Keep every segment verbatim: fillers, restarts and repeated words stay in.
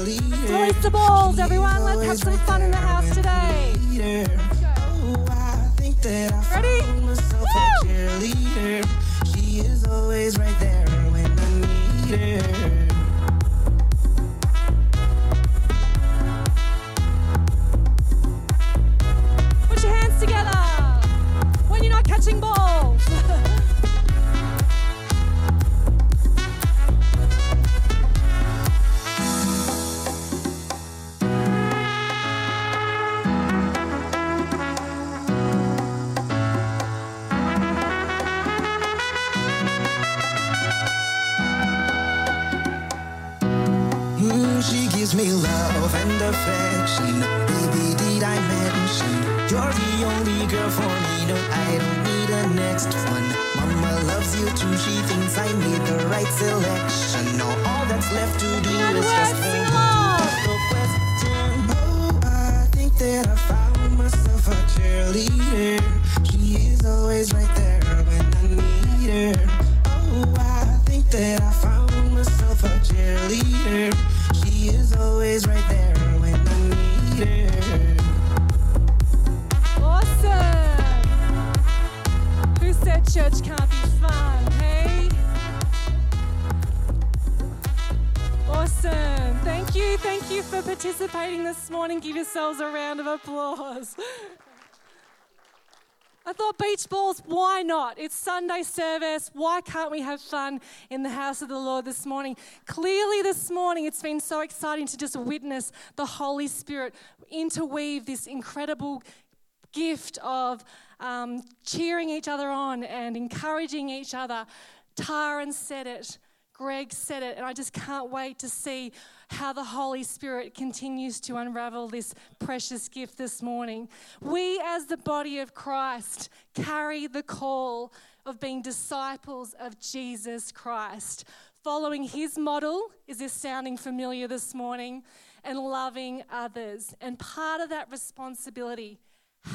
Release the balls, everyone. Let's have some fun in the house today. Ready? Woo! She is always right there when I need her. Put your hands together when you're not catching balls. Me love and affection, baby, did I mention you're the only girl for me? No, I don't need a next one. Mama loves you too, she thinks I made the right selection. No, all that's left to do is just think about the question. Oh, I think that I found myself a cheerleader. She is always right there when I need her. Oh, I think that I found myself a cheerleader. She is always right there when I need her. Awesome! Who said church can't be fun, hey? Awesome! Thank you, thank you for participating this morning. Give yourselves a round of applause. I thought beach balls, why not? It's Sunday service. Why can't we have fun in the house of the Lord this morning? Clearly this morning it's been so exciting to just witness the Holy Spirit interweave this incredible gift of um, cheering each other on and encouraging each other. Taran said it. Greg said it, and I just can't wait to see how the Holy Spirit continues to unravel this precious gift this morning. We as the body of Christ carry the call of being disciples of Jesus Christ, following his model, is this sounding familiar this morning, and loving others. And part of that responsibility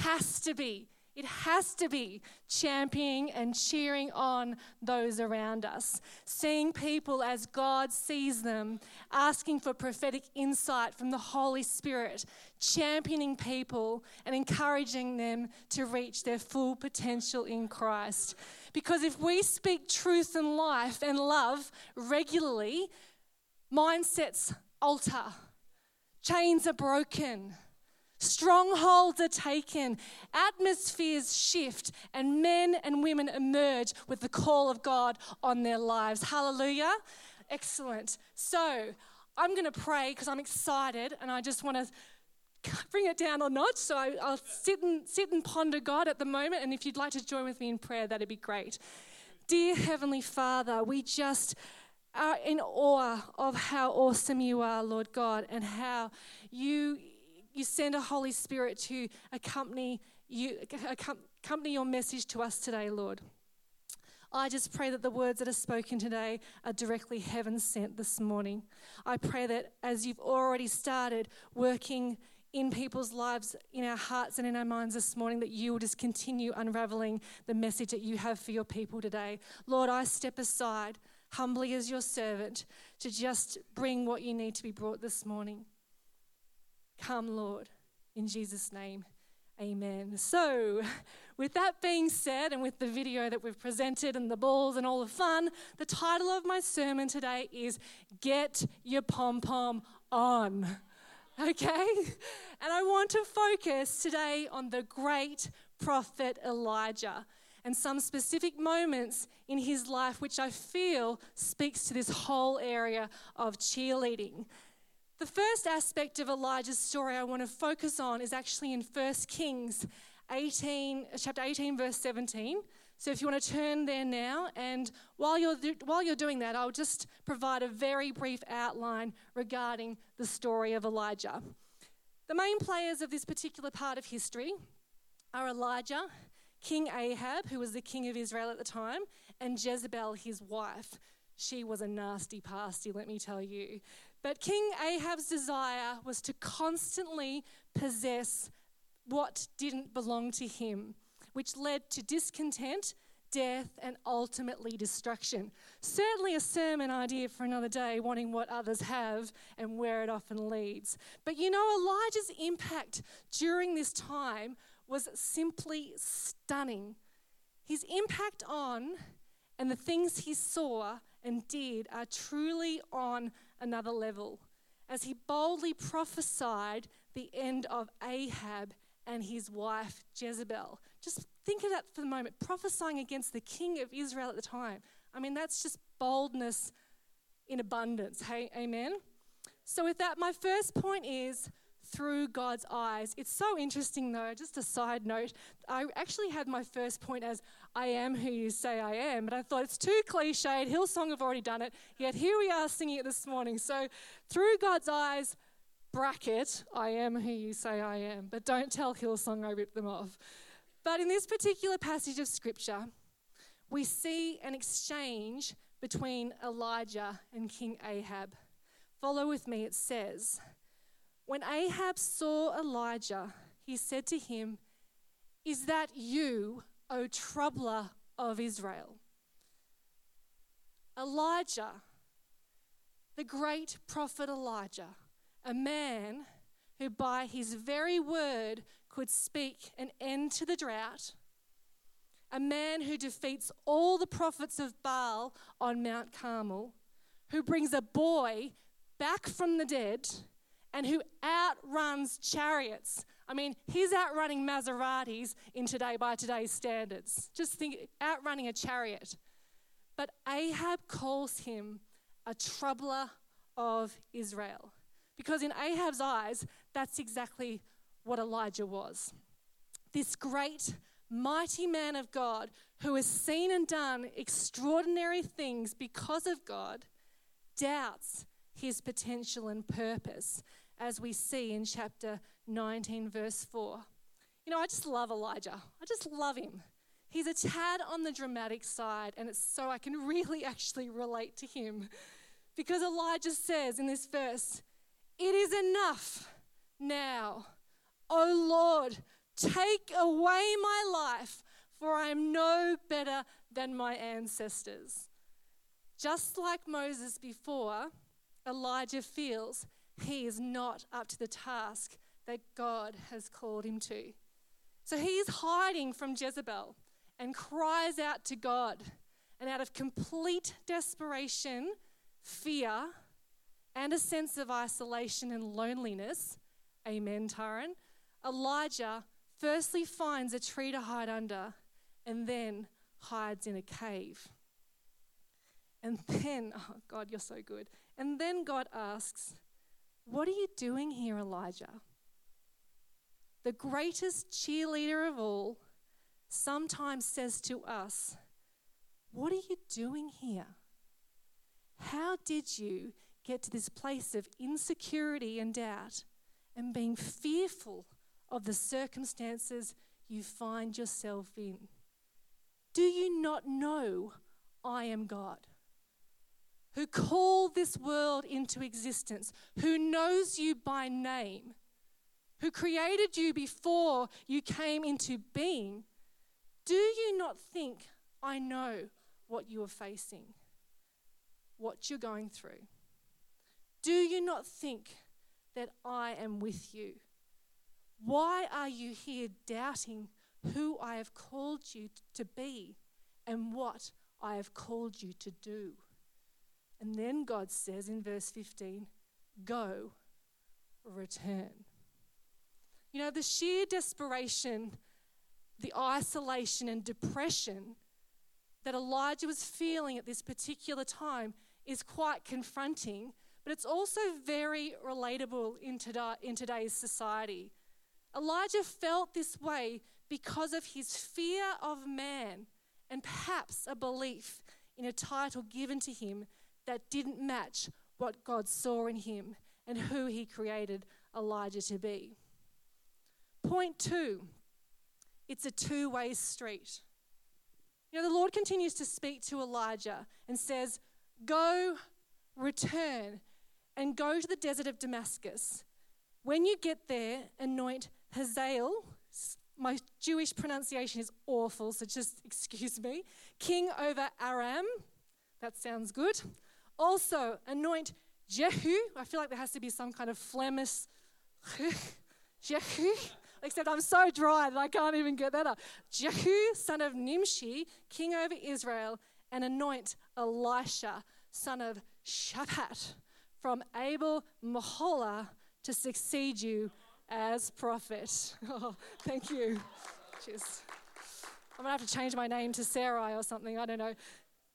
has to be, it has to be championing and cheering on those around us, seeing people as God sees them, asking for prophetic insight from the Holy Spirit, championing people and encouraging them to reach their full potential in Christ. Because if we speak truth and life and love regularly, mindsets alter, chains are broken, strongholds are taken, atmospheres shift, and men and women emerge with the call of God on their lives. Hallelujah. Excellent. So I'm going to pray because I'm excited and I just want to bring it down a notch. So I, I'll sit and, sit and ponder God at the moment, and if you'd like to join with me in prayer, that'd be great. Dear Heavenly Father, we just are in awe of how awesome you are, Lord God, and how you... You send a Holy Spirit to accompany you, accompany your message to us today, Lord. I just pray that the words that are spoken today are directly heaven sent this morning. I pray that as you've already started working in people's lives, in our hearts and in our minds this morning, that you will just continue unraveling the message that you have for your people today. Lord, I step aside humbly as your servant to just bring what you need to be brought this morning. Come, Lord, in Jesus' name, amen. So, with that being said, and with the video that we've presented and the balls and all the fun, the title of my sermon today is Get Your Pom-Pom On, okay? And I want to focus today on the great prophet Elijah and some specific moments in his life which I feel speaks to this whole area of cheerleading. The first aspect of Elijah's story I want to focus on is actually in First Kings eighteen, chapter eighteen, verse seventeen. So if you want to turn there now, and while you're th- while you're doing that, I'll just provide a very brief outline regarding the story of Elijah. The main players of this particular part of history are Elijah, King Ahab, who was the king of Israel at the time, and Jezebel, his wife. She was a nasty pasty, let me tell you. But King Ahab's desire was to constantly possess what didn't belong to him, which led to discontent, death, and ultimately destruction. Certainly a sermon idea for another day, wanting what others have and where it often leads. But you know, Elijah's impact during this time was simply stunning. His impact on and the things he saw and did are truly on another level, as he boldly prophesied the end of Ahab and his wife Jezebel. Just think of that for the moment, prophesying against the king of Israel at the time. I mean, that's just boldness in abundance, hey, amen? So with that, my first point is through God's eyes. It's so interesting though, just a side note, I actually had my first point as I am who you say I am, but I thought it's too cliched, Hillsong have already done it, yet here we are singing it this morning. So through God's eyes, bracket, I am who you say I am, but don't tell Hillsong I ripped them off. But in this particular passage of scripture, we see an exchange between Elijah and King Ahab. Follow with me, it says, when Ahab saw Elijah, he said to him, "Is that you, O troubler of Israel?" Elijah, the great prophet Elijah, a man who by his very word could speak an end to the drought, a man who defeats all the prophets of Baal on Mount Carmel, who brings a boy back from the dead, and who outruns chariots. I mean, he's outrunning Maseratis in today by today's standards. Just think, outrunning a chariot. But Ahab calls him a troubler of Israel, because in Ahab's eyes, that's exactly what Elijah was. This great, mighty man of God who has seen and done extraordinary things because of God doubts his potential and purpose, as we see in chapter nineteen, verse four. You know, I just love Elijah. I just love him. He's a tad on the dramatic side, and it's so I can really actually relate to him. Because Elijah says in this verse, "It is enough now. O Lord, take away my life, for I am no better than my ancestors." Just like Moses before, Elijah feels he is not up to the task that God has called him to. So he is hiding from Jezebel and cries out to God. And out of complete desperation, fear, and a sense of isolation and loneliness, amen, Taran, Elijah firstly finds a tree to hide under and then hides in a cave. And then, oh God, you're so good. And then God asks, "What are you doing here, Elijah?" The greatest cheerleader of all sometimes says to us, "What are you doing here? How did you get to this place of insecurity and doubt and being fearful of the circumstances you find yourself in? Do you not know I am God, who called this world into existence, who knows you by name, who created you before you came into being? Do you not think I know what you are facing, what you're going through? Do you not think that I am with you? Why are you here doubting who I have called you to be and what I have called you to do?" And then God says in verse fifteen, "Go, return." You know, the sheer desperation, the isolation and depression that Elijah was feeling at this particular time is quite confronting, but it's also very relatable in, today, in today's society. Elijah felt this way because of his fear of man and perhaps a belief in a title given to him that didn't match what God saw in him and who he created Elijah to be. Point two, it's a two-way street. You know, the Lord continues to speak to Elijah and says, "Go, return, and go to the desert of Damascus. When you get there, anoint Hazael, My Jewish pronunciation is awful, so just excuse me. King over Aram. That sounds good. Also, anoint Jehu. I feel like there has to be some kind of Flemish. Jehu. Except I'm so dry that I can't even get that up. Jehu, son of Nimshi, king over Israel, and anoint Elisha, son of Shaphat, from Abel Mahola, to succeed you as prophet. Oh, thank you. Cheers. I'm going to have to change my name to Sarai or something. I don't know.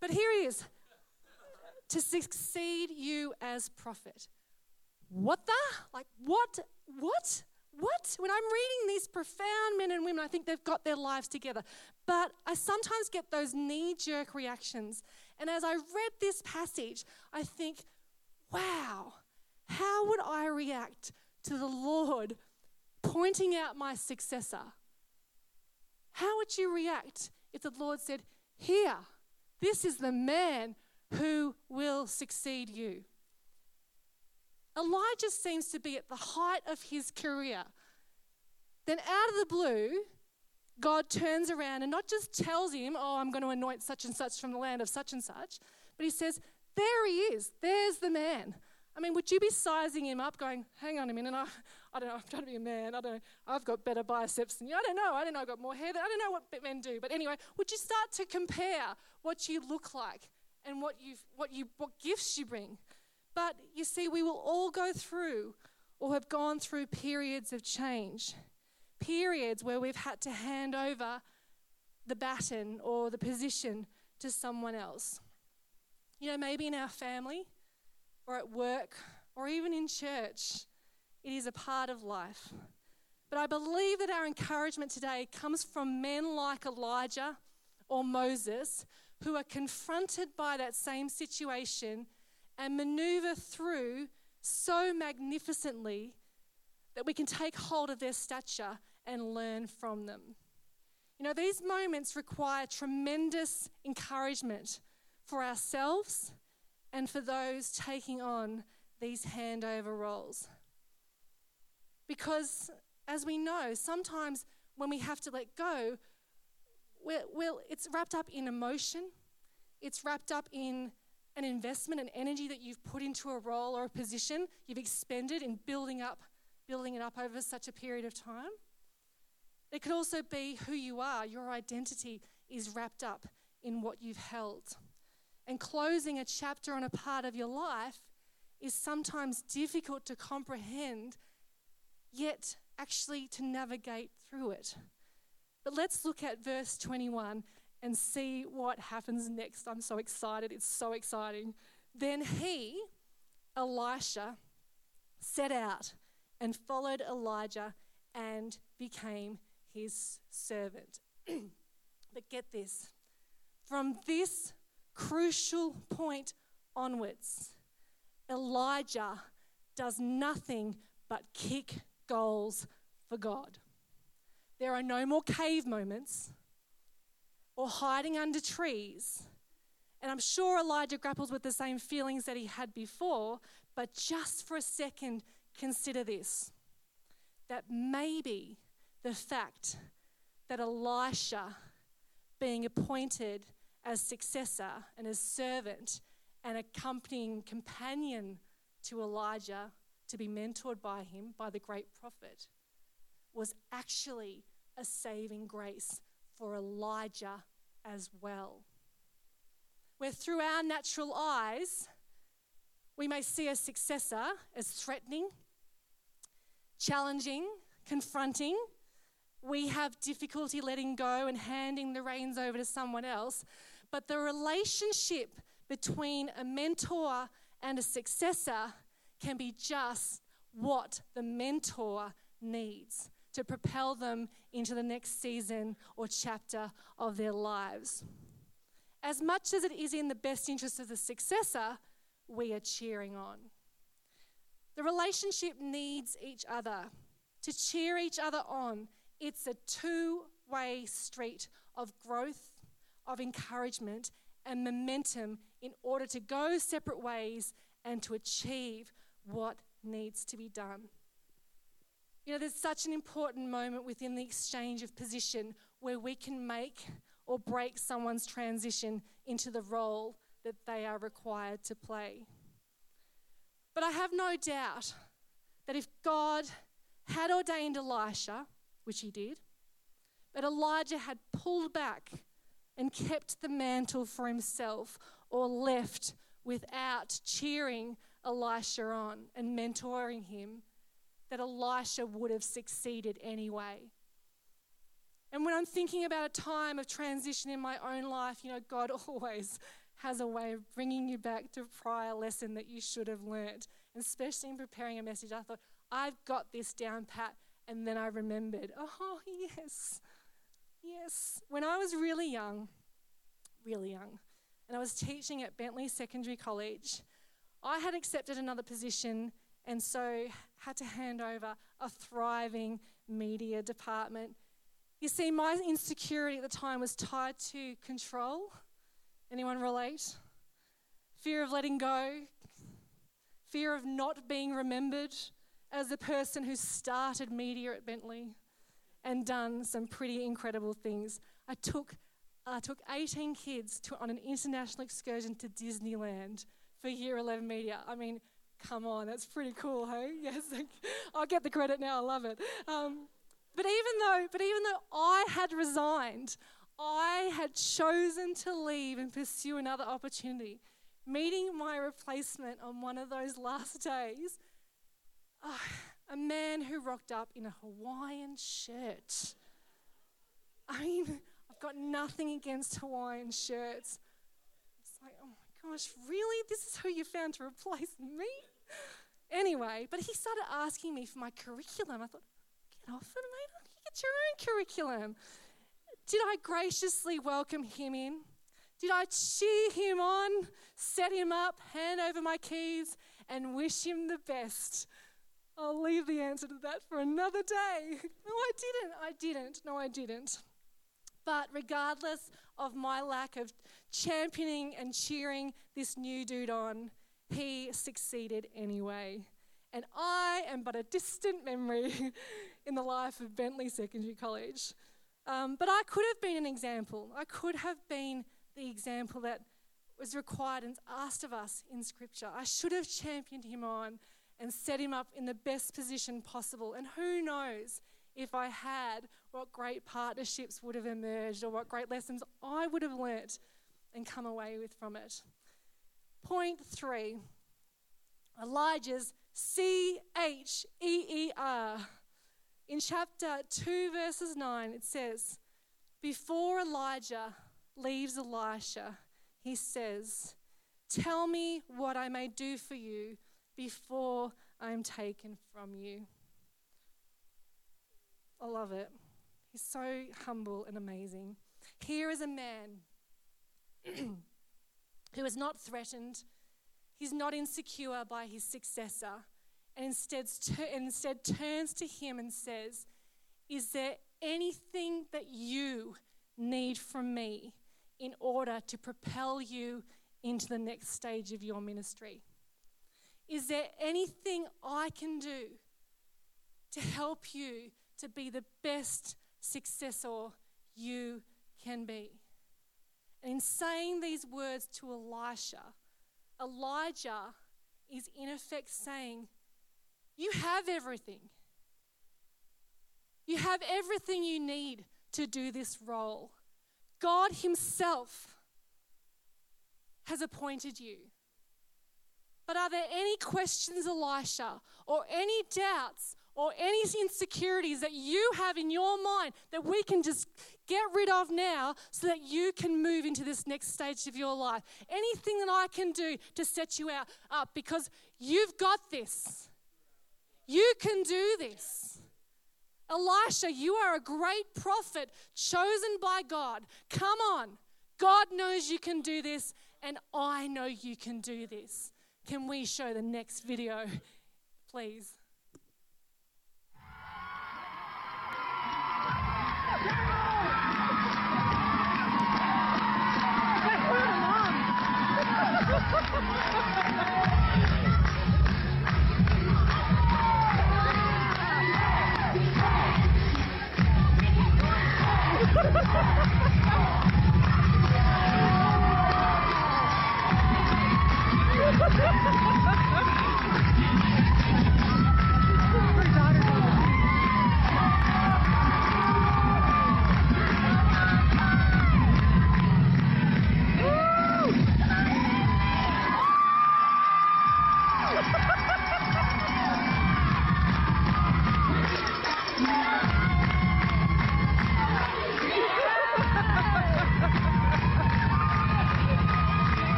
But here he is. To succeed you as prophet. What the? Like, what? What? What? When I'm reading these profound men and women, I think they've got their lives together. But I sometimes get those knee-jerk reactions. And as I read this passage, I think, wow, how would I react to the Lord pointing out my successor? How would you react if the Lord said, here, this is the man who will succeed you? Elijah seems to be at the height of his career. Then out of the blue, God turns around and not just tells him, oh, I'm going to anoint such and such from the land of such and such, but he says, there he is, there's the man. I mean, would you be sizing him up going, hang on a minute, I, I don't know, I'm trying to be a man, I don't know, I've got better biceps than you, I don't know, I don't know, I've got more hair than, I don't know what men do, but anyway, would you start to compare what you look like and what you've, what you, what gifts you bring? But you see, we will all go through or have gone through periods of change, periods where we've had to hand over the baton or the position to someone else. You know, maybe in our family or at work or even in church, it is a part of life. But I believe that our encouragement today comes from men like Elijah or Moses who are confronted by that same situation and maneuver through so magnificently that we can take hold of their stature and learn from them. You know, these moments require tremendous encouragement for ourselves and for those taking on these handover roles. Because as we know, sometimes when we have to let go, we're, we're, it's wrapped up in emotion, it's wrapped up in an investment and energy that you've put into a role or a position, you've expended in building up, building it up over such a period of time. It could also be who you are. Your identity is wrapped up in what you've held. And closing a chapter on a part of your life is sometimes difficult to comprehend, yet actually to navigate through it. But let's look at verse twenty-one and see what happens next. I'm so excited. It's so exciting. Then he, Elisha, set out and followed Elijah and became his servant. But get this. From this crucial point onwards, Elijah does nothing but kick goals for God. There are no more cave moments or hiding under trees. And I'm sure Elijah grapples with the same feelings that he had before, but just for a second, consider this, that maybe the fact that Elisha being appointed as successor and as servant and accompanying companion to Elijah to be mentored by him, by the great prophet, was actually a saving grace for Elijah as well. Where through our natural eyes, we may see a successor as threatening, challenging, confronting. We have difficulty letting go and handing the reins over to someone else. But the relationship between a mentor and a successor can be just what the mentor needs to propel them into the next season or chapter of their lives. As much as it is in the best interest of the successor, we are cheering on. The relationship needs each other to cheer each other on. It's a two-way street of growth, of encouragement, and momentum in order to go separate ways and to achieve what needs to be done. You know, there's such an important moment within the exchange of position where we can make or break someone's transition into the role that they are required to play. But I have no doubt that if God had ordained Elisha, which he did, but Elijah had pulled back and kept the mantle for himself or left without cheering Elisha on and mentoring him, that Elisha would have succeeded anyway. And when I'm thinking about a time of transition in my own life, you know, God always has a way of bringing you back to a prior lesson that you should have learnt. And especially in preparing a message, I thought, I've got this down pat. And then I remembered, oh, yes, yes. When I was really young, really young, and I was teaching at Bentley Secondary College, I had accepted another position and so had to hand over a thriving media department. You see, my insecurity at the time was tied to control. Anyone relate? Fear of letting go, fear of not being remembered as the person who started media at Bentley and done some pretty incredible things. I took I took eighteen kids to, on an international excursion to Disneyland for Year eleven media. I mean, come on, that's pretty cool, hey? Yes, I'll get the credit now, I love it. Um, but even though, but even though I had resigned, I had chosen to leave and pursue another opportunity. Meeting my replacement on one of those last days, oh, a man who rocked up in a Hawaiian shirt. I mean, I've got nothing against Hawaiian shirts. It's like, oh my gosh, really? This is who you found to replace me? Anyway, but he started asking me for my curriculum. I thought, get off it, mate. You get your own curriculum. Did I graciously welcome him in? Did I cheer him on, set him up, hand over my keys, and wish him the best? I'll leave the answer to that for another day. No, I didn't. I didn't. No, I didn't. But regardless of my lack of championing and cheering this new dude on, he succeeded anyway. And I am but a distant memory in the life of Bentley Secondary College. Um, but I could have been an example. I could have been the example that was required and asked of us in Scripture. I should have championed him on and set him up in the best position possible. And who knows if I had, what great partnerships would have emerged or what great lessons I would have learnt and come away with from it. Point three, Elijah's C H E E R. In chapter two, verses nine, it says, before Elijah leaves Elisha, he says, tell me what I may do for you before I am taken from you. I love it. He's so humble and amazing. Here is a man who is not threatened. He's not insecure by his successor, and instead, instead turns to him and says, is there anything that you need from me in order to propel you into the next stage of your ministry? Is there anything I can do to help you to be the best successor you can be? And in saying these words to Elisha, Elijah is in effect saying, you have everything. You have everything you need to do this role. God Himself has appointed you. But are there any questions, Elisha, or any doubts or any insecurities that you have in your mind that we can just get rid of now so that you can move into this next stage of your life? Anything that I can do to set you out up, because you've got this. You can do this. Elisha, you are a great prophet chosen by God. Come on. God knows you can do this, and I know you can do this. Can we show the next video, please?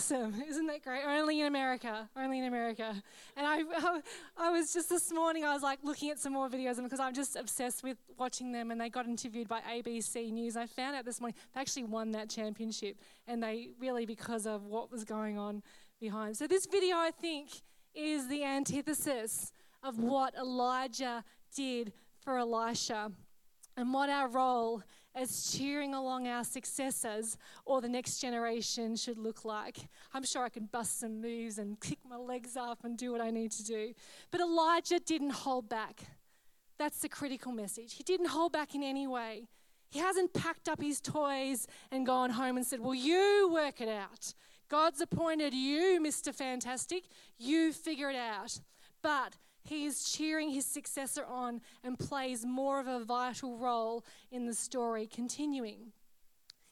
awesome. Isn't that great? Only in America. Only in America. And I, I, I was just this morning, I was like looking at some more videos and because I'm just obsessed with watching them, and they got interviewed by A B C News. I found out this morning they actually won that championship, and they really because of what was going on behind. So this video, I think, is the antithesis of what Elijah did for Elisha and what our role as cheering along our successors or the next generation should look like. I'm sure I could bust some moves and kick my legs up and do what I need to do. But Elijah didn't hold back. That's the critical message. He didn't hold back in any way. He hasn't packed up his toys and gone home and said, well, you work it out. God's appointed you, Mister Fantastic. You figure it out. But he is cheering his successor on and plays more of a vital role in the story continuing.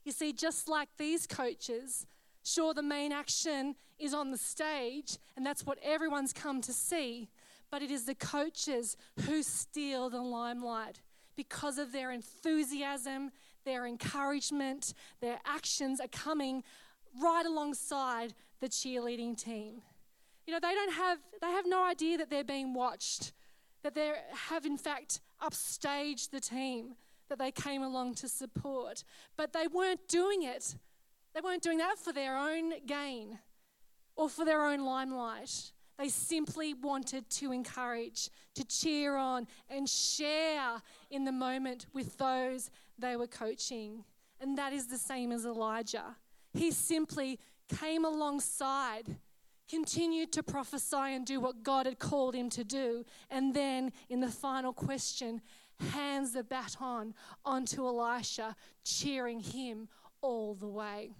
You see, just like these coaches, sure, the main action is on the stage, and that's what everyone's come to see, but it is the coaches who steal the limelight because of their enthusiasm, their encouragement, their actions are coming right alongside the cheerleading team. You know, they don't have, they have no idea that they're being watched, that they have in fact upstaged the team that they came along to support. But they weren't doing it. They weren't doing that for their own gain or for their own limelight. They simply wanted to encourage, to cheer on and share in the moment with those they were coaching. And that is the same as Elijah. He simply came alongside, continued to prophesy and do what God had called him to do, and then in the final question, hands the baton onto Elisha, cheering him all the way.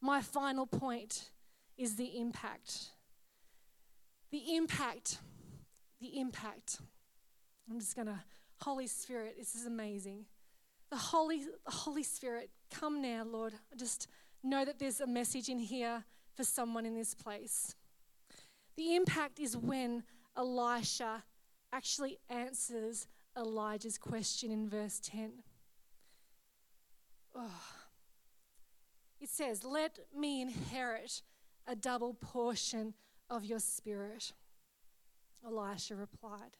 My final point is the impact. The impact, the impact. I'm just going to, Holy Spirit, this is amazing. The Holy, the Holy Spirit, come now, Lord. I just know that there's a message in here for someone in this place. The impact is when Elisha actually answers Elijah's question in verse ten. Oh. It says, let me inherit a double portion of your spirit. Elisha replied.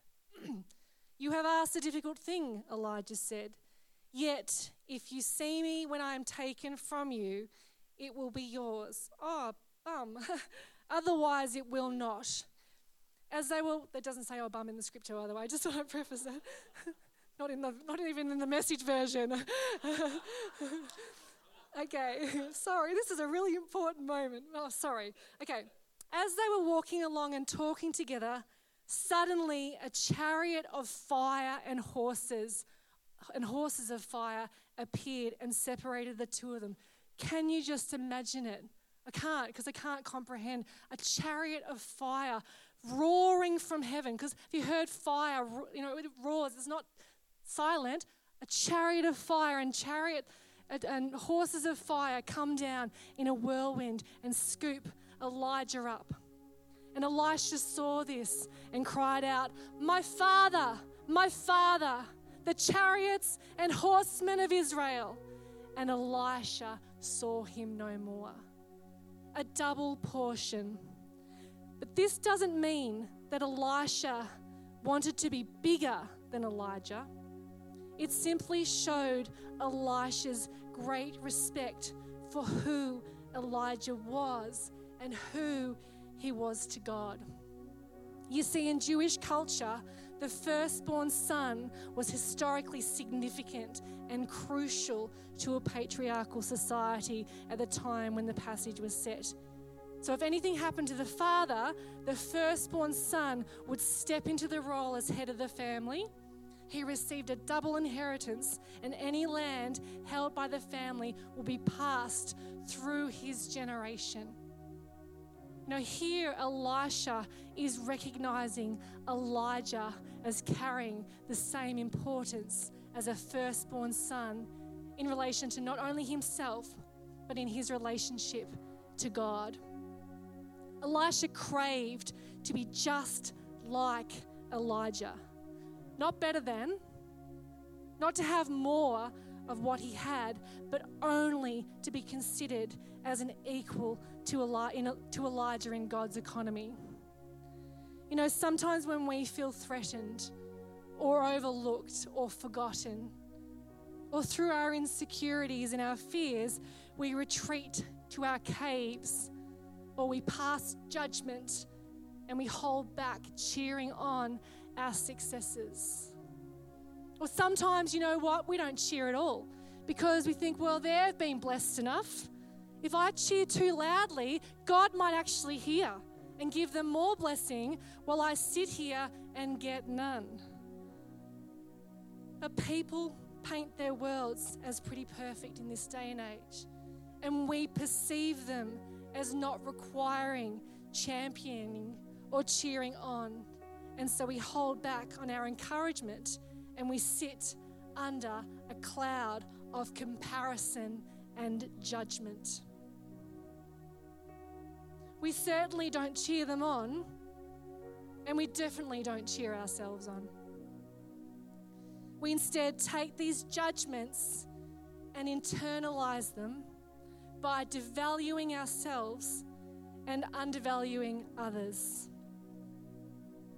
You have asked a difficult thing, Elijah said. Yet, if you see me when I am taken from you, it will be yours. Oh, bum. Otherwise, it will not. As they will, it doesn't say, oh, bum in the scripture, by the way. I just want to preface that. Not in the, not even in the message version. Okay, sorry, this is a really important moment. Oh, sorry. Okay, as they were walking along and talking together, suddenly a chariot of fire and horses, and horses of fire appeared and separated the two of them. Can you just imagine it? I can't, because I can't comprehend. A chariot of fire roaring from heaven. Because if you heard fire, you know, it roars. It's not silent. A chariot of fire and chariot and horses of fire come down in a whirlwind and scoop Elijah up. And Elisha saw this and cried out, my father, my father, the chariots and horsemen of Israel. And Elisha saw him no more. A double portion. But this doesn't mean that Elisha wanted to be bigger than Elijah. It simply showed Elisha's great respect for who Elijah was and who he was to God. You see, in Jewish culture, the firstborn son was historically significant and crucial to a patriarchal society at the time when the passage was set. So if anything happened to the father, the firstborn son would step into the role as head of the family. He received a double inheritance, and any land held by the family will be passed through his generation. Now here Elisha is recognizing Elijah as carrying the same importance as a firstborn son in relation to not only himself, but in his relationship to God. Elisha craved to be just like Elijah. Not better than, not to have more, of what he had, but only to be considered as an equal to Elijah in God's economy. You know, sometimes when we feel threatened or overlooked or forgotten, or through our insecurities and our fears, we retreat to our caves, or we pass judgment and we hold back, cheering on our successes. Or sometimes, you know what, we don't cheer at all because we think, well, they've been blessed enough. If I cheer too loudly, God might actually hear and give them more blessing while I sit here and get none. But people paint their worlds as pretty perfect in this day and age, and we perceive them as not requiring championing or cheering on, and so we hold back on our encouragement and we sit under a cloud of comparison and judgment. We certainly don't cheer them on, and we definitely don't cheer ourselves on. We instead take these judgments and internalize them by devaluing ourselves and undervaluing others.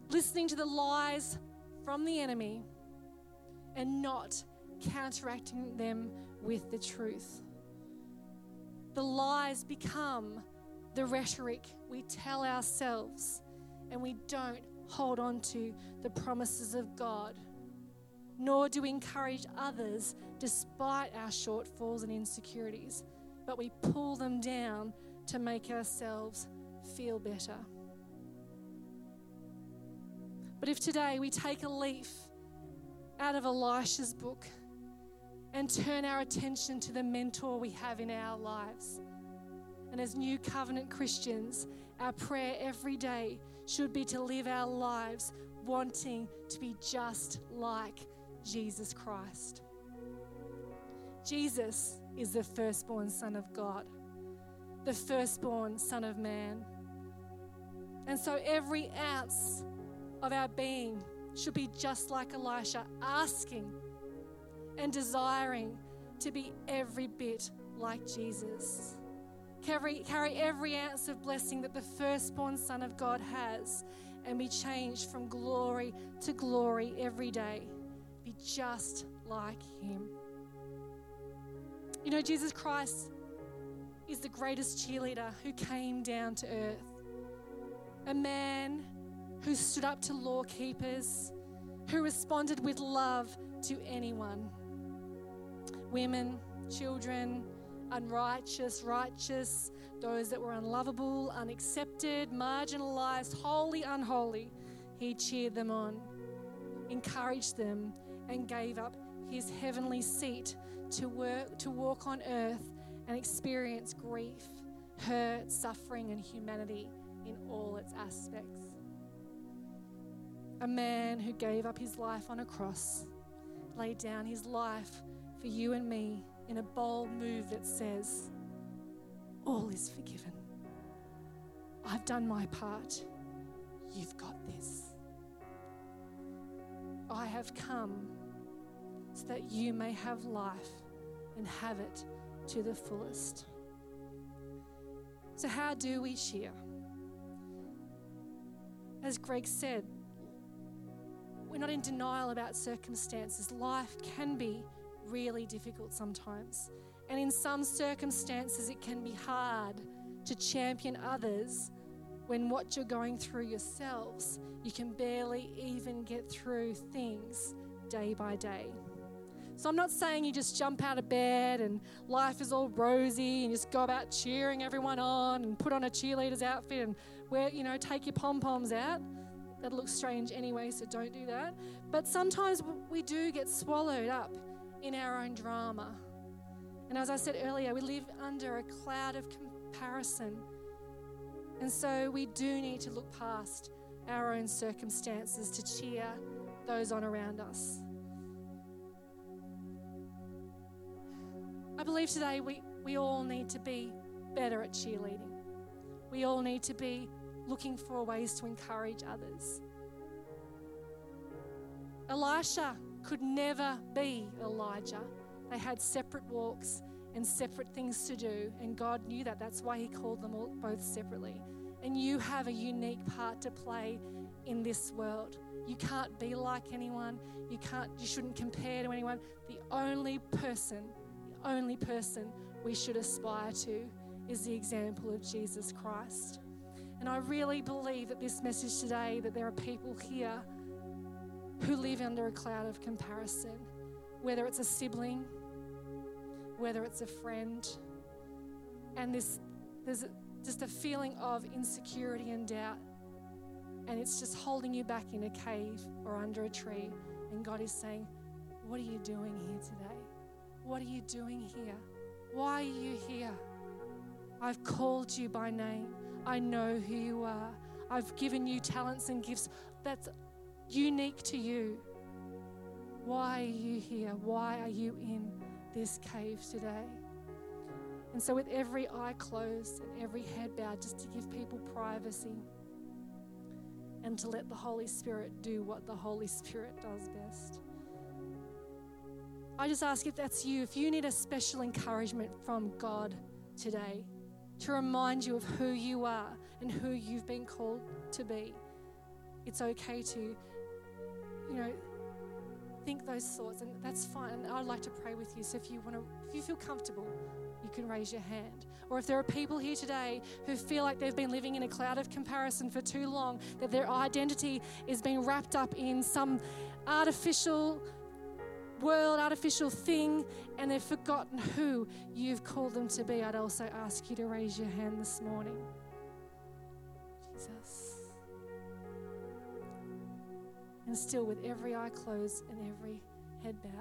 Listening to the lies from the enemy and not counteracting them with the truth. The lies become the rhetoric we tell ourselves, and we don't hold on to the promises of God, nor do we encourage others despite our shortfalls and insecurities, but we pull them down to make ourselves feel better. But if today we take a leaf out of Elisha's book and turn our attention to the mentor we have in our lives, and as New Covenant Christians, our prayer every day should be to live our lives wanting to be just like Jesus Christ. Jesus is the firstborn Son of God, the firstborn Son of Man. And so every ounce of our being should be just like Elisha, asking and desiring to be every bit like Jesus. Carry, carry every ounce of blessing that the firstborn Son of God has, and be changed from glory to glory every day. Be just like him. You know, Jesus Christ is the greatest cheerleader who came down to earth. A man who stood up to law keepers, who responded with love to anyone. Women, children, unrighteous, righteous, those that were unlovable, unaccepted, marginalized, holy, unholy. He cheered them on, encouraged them, and gave up his heavenly seat to work, to walk on earth and experience grief, hurt, suffering, and humanity in all its aspects. A man who gave up his life on a cross, laid down his life for you and me in a bold move that says, all is forgiven. I've done my part. You've got this. I have come so that you may have life and have it to the fullest. So how do we cheer? As Greg said, we're not in denial about circumstances. Life can be really difficult sometimes. And in some circumstances, it can be hard to champion others when what you're going through yourselves, you can barely even get through things day by day. So I'm not saying you just jump out of bed and life is all rosy and just go about cheering everyone on and put on a cheerleader's outfit and wear, you know, take your pom-poms out. That looks strange anyway, so don't do that. But sometimes we do get swallowed up in our own drama. And as I said earlier, we live under a cloud of comparison. And so we do need to look past our own circumstances to cheer those on around us. I believe today we, we all need to be better at cheerleading. We all need to be looking for ways to encourage others. Elisha could never be Elijah They had separate walks and separate things to do, and God knew that. That's why he called them all both separately. And you have a unique part to play in this world. You can't be like anyone. You can't, you shouldn't compare to anyone. The only person, the only person we should aspire to is the example of Jesus Christ. And I really believe that this message today, that there are people here who live under a cloud of comparison, whether it's a sibling, whether it's a friend, and this there's just a feeling of insecurity and doubt, and it's just holding you back in a cave or under a tree. And God is saying, what are you doing here today? What are you doing here? Why are you here? I've called you by name. I know who you are. I've given you talents and gifts that's unique to you. Why are you here? Why are you in this cave today? And so with every eye closed and every head bowed, just to give people privacy and to let the Holy Spirit do what the Holy Spirit does best. I just ask, if that's you, if you need a special encouragement from God today, to remind you of who you are and who you've been called to be, it's okay to, you know, think those thoughts, and that's fine. And I'd like to pray with you. So if you want to, if you feel comfortable, you can raise your hand. Or if there are people here today who feel like they've been living in a cloud of comparison for too long, that their identity is being wrapped up in some artificial world, artificial thing, and they've forgotten who you've called them to be, I'd also ask you to raise your hand this morning. Jesus. And still, with every eye closed and every head bowed,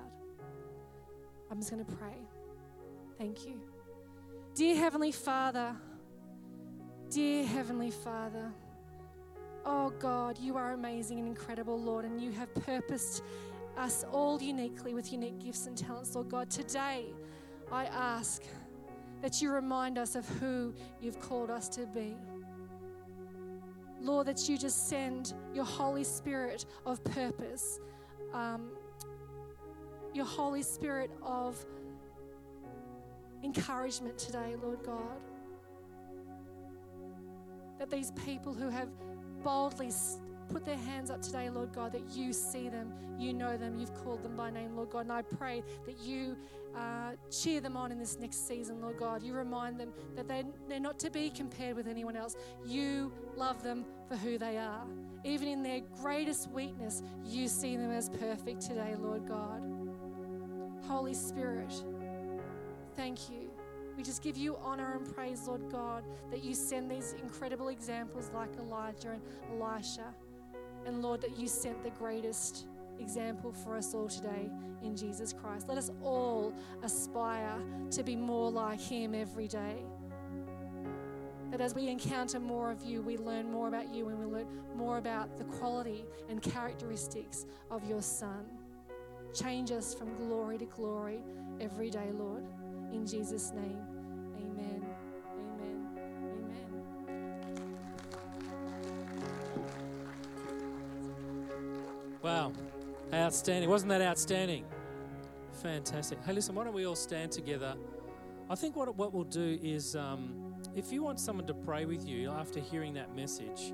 I'm just going to pray. Thank you. Dear Heavenly Father, dear Heavenly Father, oh God, you are amazing and incredible, Lord, and you have purposed us all uniquely with unique gifts and talents, Lord God. Today, I ask that you remind us of who you've called us to be. Lord, that you just send your Holy Spirit of purpose, um, your Holy Spirit of encouragement today, Lord God. That these people who have boldly put their hands up today, Lord God, that you see them, you know them, you've called them by name, Lord God. And I pray that you uh, cheer them on in this next season, Lord God. You remind them that they, they're not to be compared with anyone else. You love them for who they are. Even in their greatest weakness, you see them as perfect today, Lord God. Holy Spirit, thank you. We just give you honor and praise, Lord God, that you send these incredible examples like Elijah and Elisha. And Lord, that you sent the greatest example for us all today in Jesus Christ. Let us all aspire to be more like him every day. That as we encounter more of you, we learn more about you and we learn more about the quality and characteristics of your Son. Change us from glory to glory every day, Lord. In Jesus' name, amen. Amen. Amen. Wow. Outstanding. Wasn't that outstanding? Fantastic. Hey, listen, why don't we all stand together? I think what what we'll do is, um, if you want someone to pray with you after hearing that message,